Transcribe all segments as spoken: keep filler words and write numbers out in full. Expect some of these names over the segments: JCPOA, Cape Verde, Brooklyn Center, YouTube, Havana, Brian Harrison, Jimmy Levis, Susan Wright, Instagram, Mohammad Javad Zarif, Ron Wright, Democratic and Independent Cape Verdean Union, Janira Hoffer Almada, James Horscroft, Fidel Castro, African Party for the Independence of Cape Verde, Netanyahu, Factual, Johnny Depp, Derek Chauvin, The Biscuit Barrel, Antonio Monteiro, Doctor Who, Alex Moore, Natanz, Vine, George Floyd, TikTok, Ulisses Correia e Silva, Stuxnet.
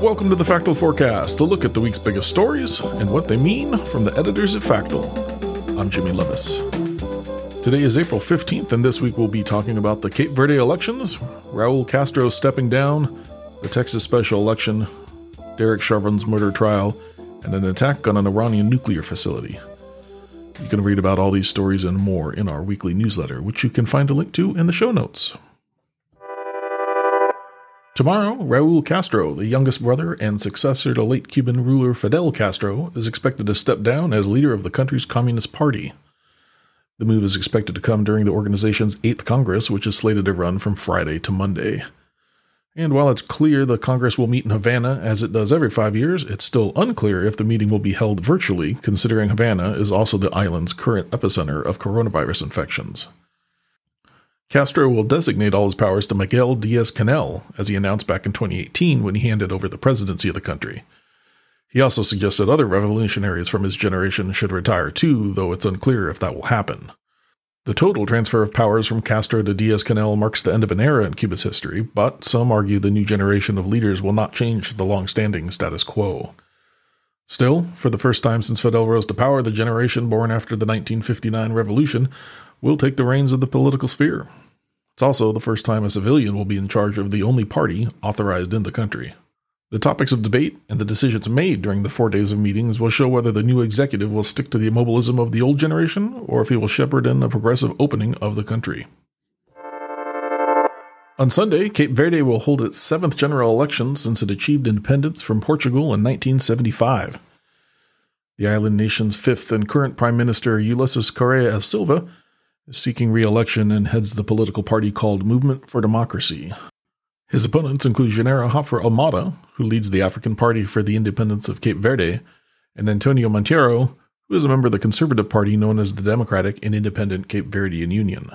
Welcome to the Factual Forecast, a look at the week's biggest stories and what they mean from the editors at Factual. I'm Jimmy Levis. Today is April fifteenth, and this week we'll be talking about the Cape Verde elections, Raúl Castro stepping down, the Texas special election, Derek Chauvin's murder trial, and an attack on an Iranian nuclear facility. You can read about all these stories and more in our weekly newsletter, which you can find a link to in the show notes. Tomorrow, Raúl Castro, the youngest brother and successor to late Cuban ruler Fidel Castro, is expected to step down as leader of the country's Communist Party. The move is expected to come during the organization's eighth Congress, which is slated to run from Friday to Monday. And while it's clear the Congress will meet in Havana, as it does every five years, it's still unclear if the meeting will be held virtually, considering Havana is also the island's current epicenter of coronavirus infections. Castro will designate all his powers to Miguel Diaz-Canel, as he announced back in twenty eighteen when he handed over the presidency of the country. He also suggested other revolutionaries from his generation should retire too, though it's unclear if that will happen. The total transfer of powers from Castro to Diaz-Canel marks the end of an era in Cuba's history, but some argue the new generation of leaders will not change the long-standing status quo. Still, for the first time since Fidel rose to power, the generation born after the nineteen fifty-nine revolution will take the reins of the political sphere. It's also the first time a civilian will be in charge of the only party authorized in the country. The topics of debate and the decisions made during the four days of meetings will show whether the new executive will stick to the immobilism of the old generation or if he will shepherd in a progressive opening of the country. On Sunday, Cape Verde will hold its seventh general election since it achieved independence from Portugal in nineteen seventy-five. The island nation's fifth and current Prime Minister Ulisses Correia e Silva is seeking re-election and heads the political party called Movement for Democracy. His opponents include Janira Hoffer Almada, who leads the African Party for the Independence of Cape Verde, and Antonio Monteiro, who is a member of the conservative party known as the Democratic and Independent Cape Verdean Union.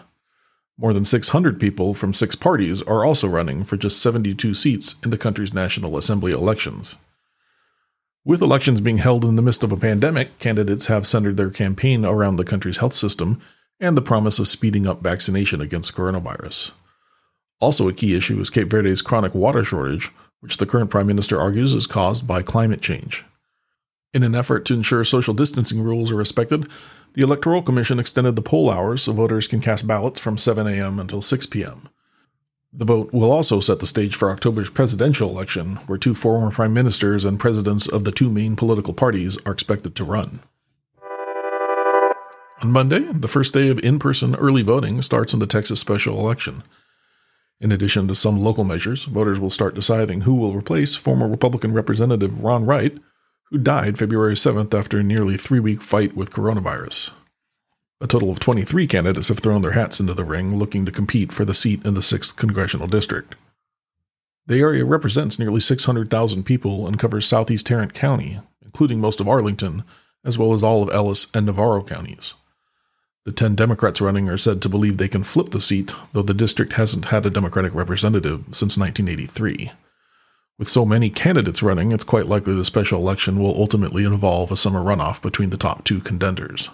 More than six hundred people from six parties are also running for just seventy-two seats in the country's National Assembly elections. With elections being held in the midst of a pandemic, candidates have centered their campaign around the country's health system and the promise of speeding up vaccination against coronavirus. Also a key issue is Cape Verde's chronic water shortage, which the current Prime Minister argues is caused by climate change. In an effort to ensure social distancing rules are respected, the Electoral Commission extended the poll hours so voters can cast ballots from seven a.m. until six p.m. The vote will also set the stage for October's presidential election, where two former prime ministers and presidents of the two main political parties are expected to run. On Monday, the first day of in-person early voting starts in the Texas special election. In addition to some local measures, voters will start deciding who will replace former Republican Representative Ron Wright, who died February seventh after a nearly three-week fight with coronavirus. A total of twenty-three candidates have thrown their hats into the ring, looking to compete for the seat in the sixth Congressional District. The area represents nearly six hundred thousand people and covers southeast Tarrant County, including most of Arlington, as well as all of Ellis and Navarro counties. The ten Democrats running are said to believe they can flip the seat, though the district hasn't had a Democratic representative since nineteen eighty-three. With so many candidates running, it's quite likely the special election will ultimately involve a summer runoff between the top two contenders.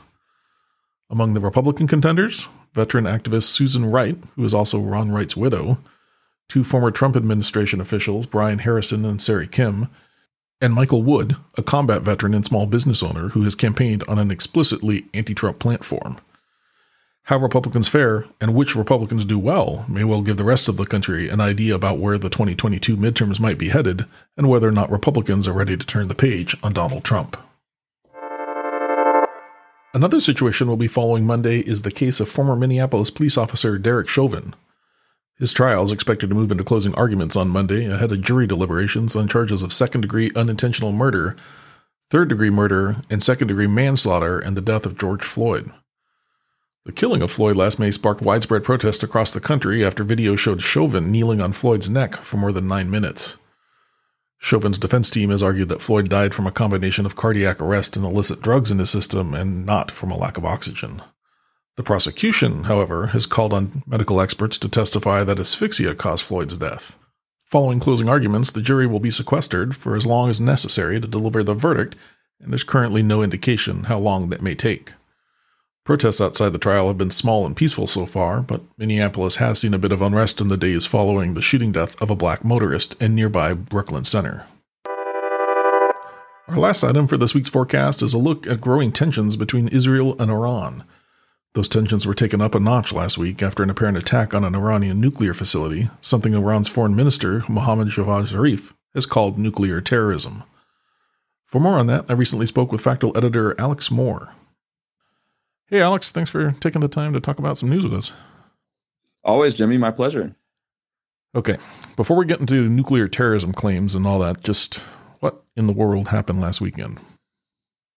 Among the Republican contenders, veteran activist Susan Wright, who is also Ron Wright's widow, two former Trump administration officials, Brian Harrison and Sari Kim, and Michael Wood, a combat veteran and small business owner who has campaigned on an explicitly anti-Trump platform. How Republicans fare and which Republicans do well may well give the rest of the country an idea about where the twenty twenty-two midterms might be headed and whether or not Republicans are ready to turn the page on Donald Trump. Another situation we'll be following Monday is the case of former Minneapolis police officer Derek Chauvin. His trial is expected to move into closing arguments on Monday ahead of jury deliberations on charges of second-degree unintentional murder, third-degree murder, and second-degree manslaughter and the death of George Floyd. The killing of Floyd last May sparked widespread protests across the country after video showed Chauvin kneeling on Floyd's neck for more than nine minutes. Chauvin's defense team has argued that Floyd died from a combination of cardiac arrest and illicit drugs in his system and not from a lack of oxygen. The prosecution, however, has called on medical experts to testify that asphyxia caused Floyd's death. Following closing arguments, the jury will be sequestered for as long as necessary to deliver the verdict, and there's currently no indication how long that may take. Protests outside the trial have been small and peaceful so far, but Minneapolis has seen a bit of unrest in the days following the shooting death of a black motorist in nearby Brooklyn Center. Our last item for this week's forecast is a look at growing tensions between Israel and Iran. Those tensions were taken up a notch last week after an apparent attack on an Iranian nuclear facility, something Iran's foreign minister, Mohammad Javad Zarif, has called nuclear terrorism. For more on that, I recently spoke with Factual editor Alex Moore. Hey, Alex, thanks for taking the time to talk about some news with us. Always, Jimmy. My pleasure. Okay. Before we get into nuclear terrorism claims and all that, just what in the world happened last weekend?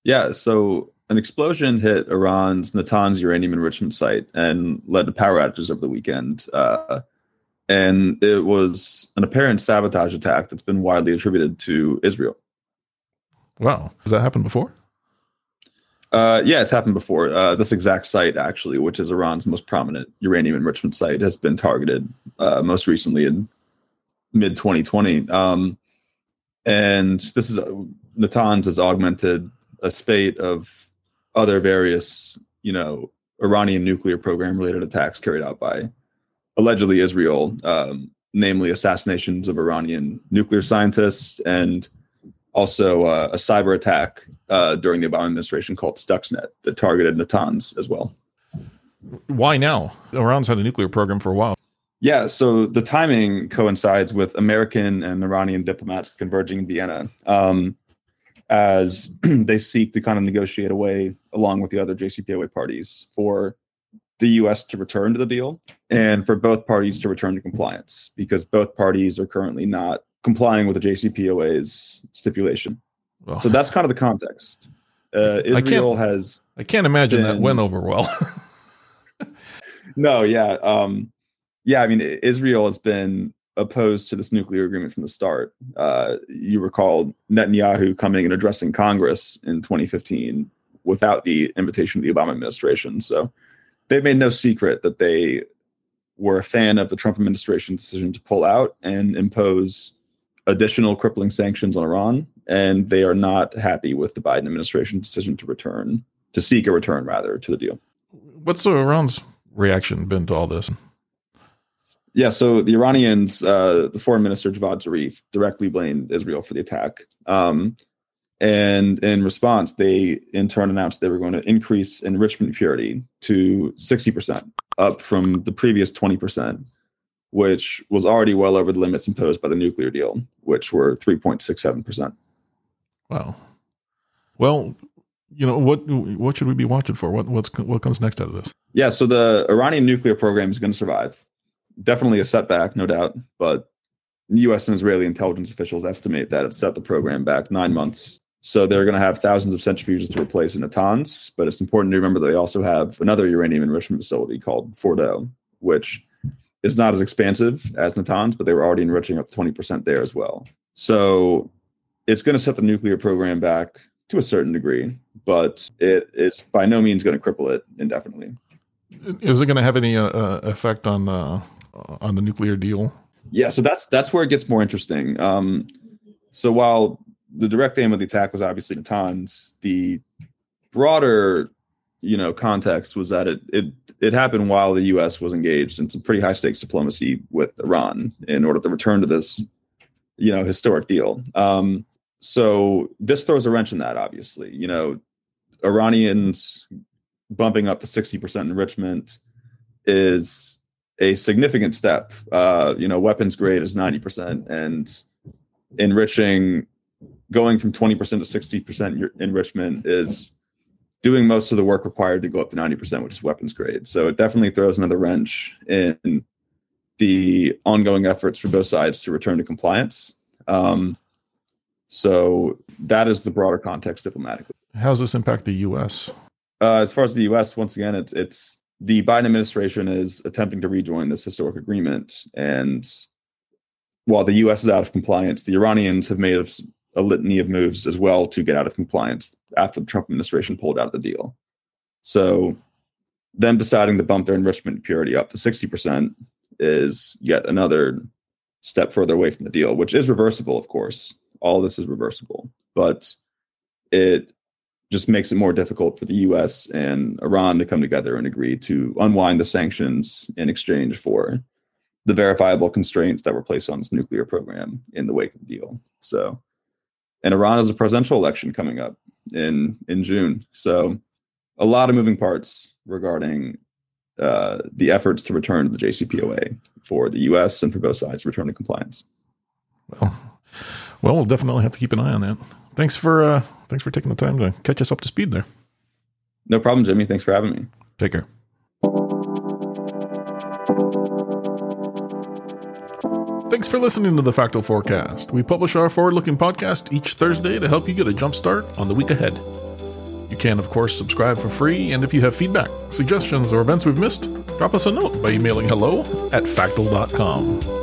Yeah, so an explosion hit Iran's Natanz uranium enrichment site and led to power outages over the weekend. Uh, and it was an apparent sabotage attack that's been widely attributed to Israel. Wow. Has that happened before? Uh, yeah, it's happened before. Uh, this exact site, actually, which is Iran's most prominent uranium enrichment site, has been targeted uh, most recently in mid twenty twenty. Um, and this is uh, Natanz has augmented a spate of other various, you know, Iranian nuclear program-related attacks carried out by allegedly Israel, um, namely assassinations of Iranian nuclear scientists and also uh, a cyber attack uh, during the Obama administration called Stuxnet that targeted Natanz as well. Why now? Iran's had a nuclear program for a while. Yeah, so the timing coincides with American and Iranian diplomats converging in Vienna um, as they seek to kind of negotiate a way, along with the other J C P O A parties, for the U S to return to the deal and for both parties to return to compliance, because both parties are currently not complying with the J C P O A's stipulation. Well, so that's kind of the context. Uh, Israel I has... I can't imagine been, that went over well. No, yeah. Um, yeah, I mean, Israel has been opposed to this nuclear agreement from the start. Uh, you recall Netanyahu coming and addressing Congress in twenty fifteen without the invitation of the Obama administration. So they've made no secret that they were a fan of the Trump administration's decision to pull out and impose additional crippling sanctions on Iran, and they are not happy with the Biden administration's decision to return, to seek a return, rather, to the deal. What's the Iran's reaction been to all this? Yeah, so the Iranians, uh, the foreign minister, Javad Zarif, directly blamed Israel for the attack. Um, and in response, they in turn announced they were going to increase enrichment purity to sixty percent, up from the previous twenty percent. Which was already well over the limits imposed by the nuclear deal, which were three point six seven percent. Wow. Well, you know, what what should we be watching for? What what's what comes next out of this? Yeah, so the Iranian nuclear program is going to survive. Definitely a setback, no doubt, but U S and Israeli intelligence officials estimate that it set the program back nine months. So they're going to have thousands of centrifuges to replace in Natanz, but it's important to remember that they also have another uranium enrichment facility called Fordow, which is not as expansive as Natanz, but they were already enriching up twenty percent there as well. So it's going to set the nuclear program back to a certain degree, but it is by no means going to cripple it indefinitely. Is it going to have any uh, effect on uh, on the nuclear deal? Yeah, so that's that's where it gets more interesting. Um, so while the direct aim of the attack was obviously Natanz, the broader you know, context was that it, it it happened while the U S was engaged in some pretty high-stakes diplomacy with Iran in order to return to this, you know, historic deal. Um, so this throws a wrench in that, obviously. You know, Iranians bumping up to sixty percent enrichment is a significant step. Uh, you know, weapons grade is ninety percent, and enriching, going from twenty percent to sixty percent enrichment is doing most of the work required to go up to ninety percent, which is weapons grade. So it definitely throws another wrench in the ongoing efforts for both sides to return to compliance. Um, so that is the broader context diplomatically. How does this impact the U S? Uh, as far as the U S, once again, it's, it's the Biden administration is attempting to rejoin this historic agreement. And while the U S is out of compliance, the Iranians have made a a litany of moves as well to get out of compliance after the Trump administration pulled out of the deal. So them deciding to bump their enrichment purity up to sixty percent is yet another step further away from the deal, which is reversible, of course. All this is reversible, but it just makes it more difficult for the U S and Iran to come together and agree to unwind the sanctions in exchange for the verifiable constraints that were placed on its nuclear program in the wake of the deal. So, and Iran has a presidential election coming up in, in June. So a lot of moving parts regarding uh, the efforts to return to the J C P O A for the U S and for both sides to return to compliance. Well, well, we'll definitely have to keep an eye on that. Thanks for uh, thanks for taking the time to catch us up to speed there. No problem, Jimmy. Thanks for having me. Take care. Thanks for listening to the Factual Forecast. We publish our forward-looking podcast each Thursday to help you get a jump start on the week ahead. You can, of course, subscribe for free, and if you have feedback, suggestions, or events we've missed, drop us a note by emailing hello at factual dot com.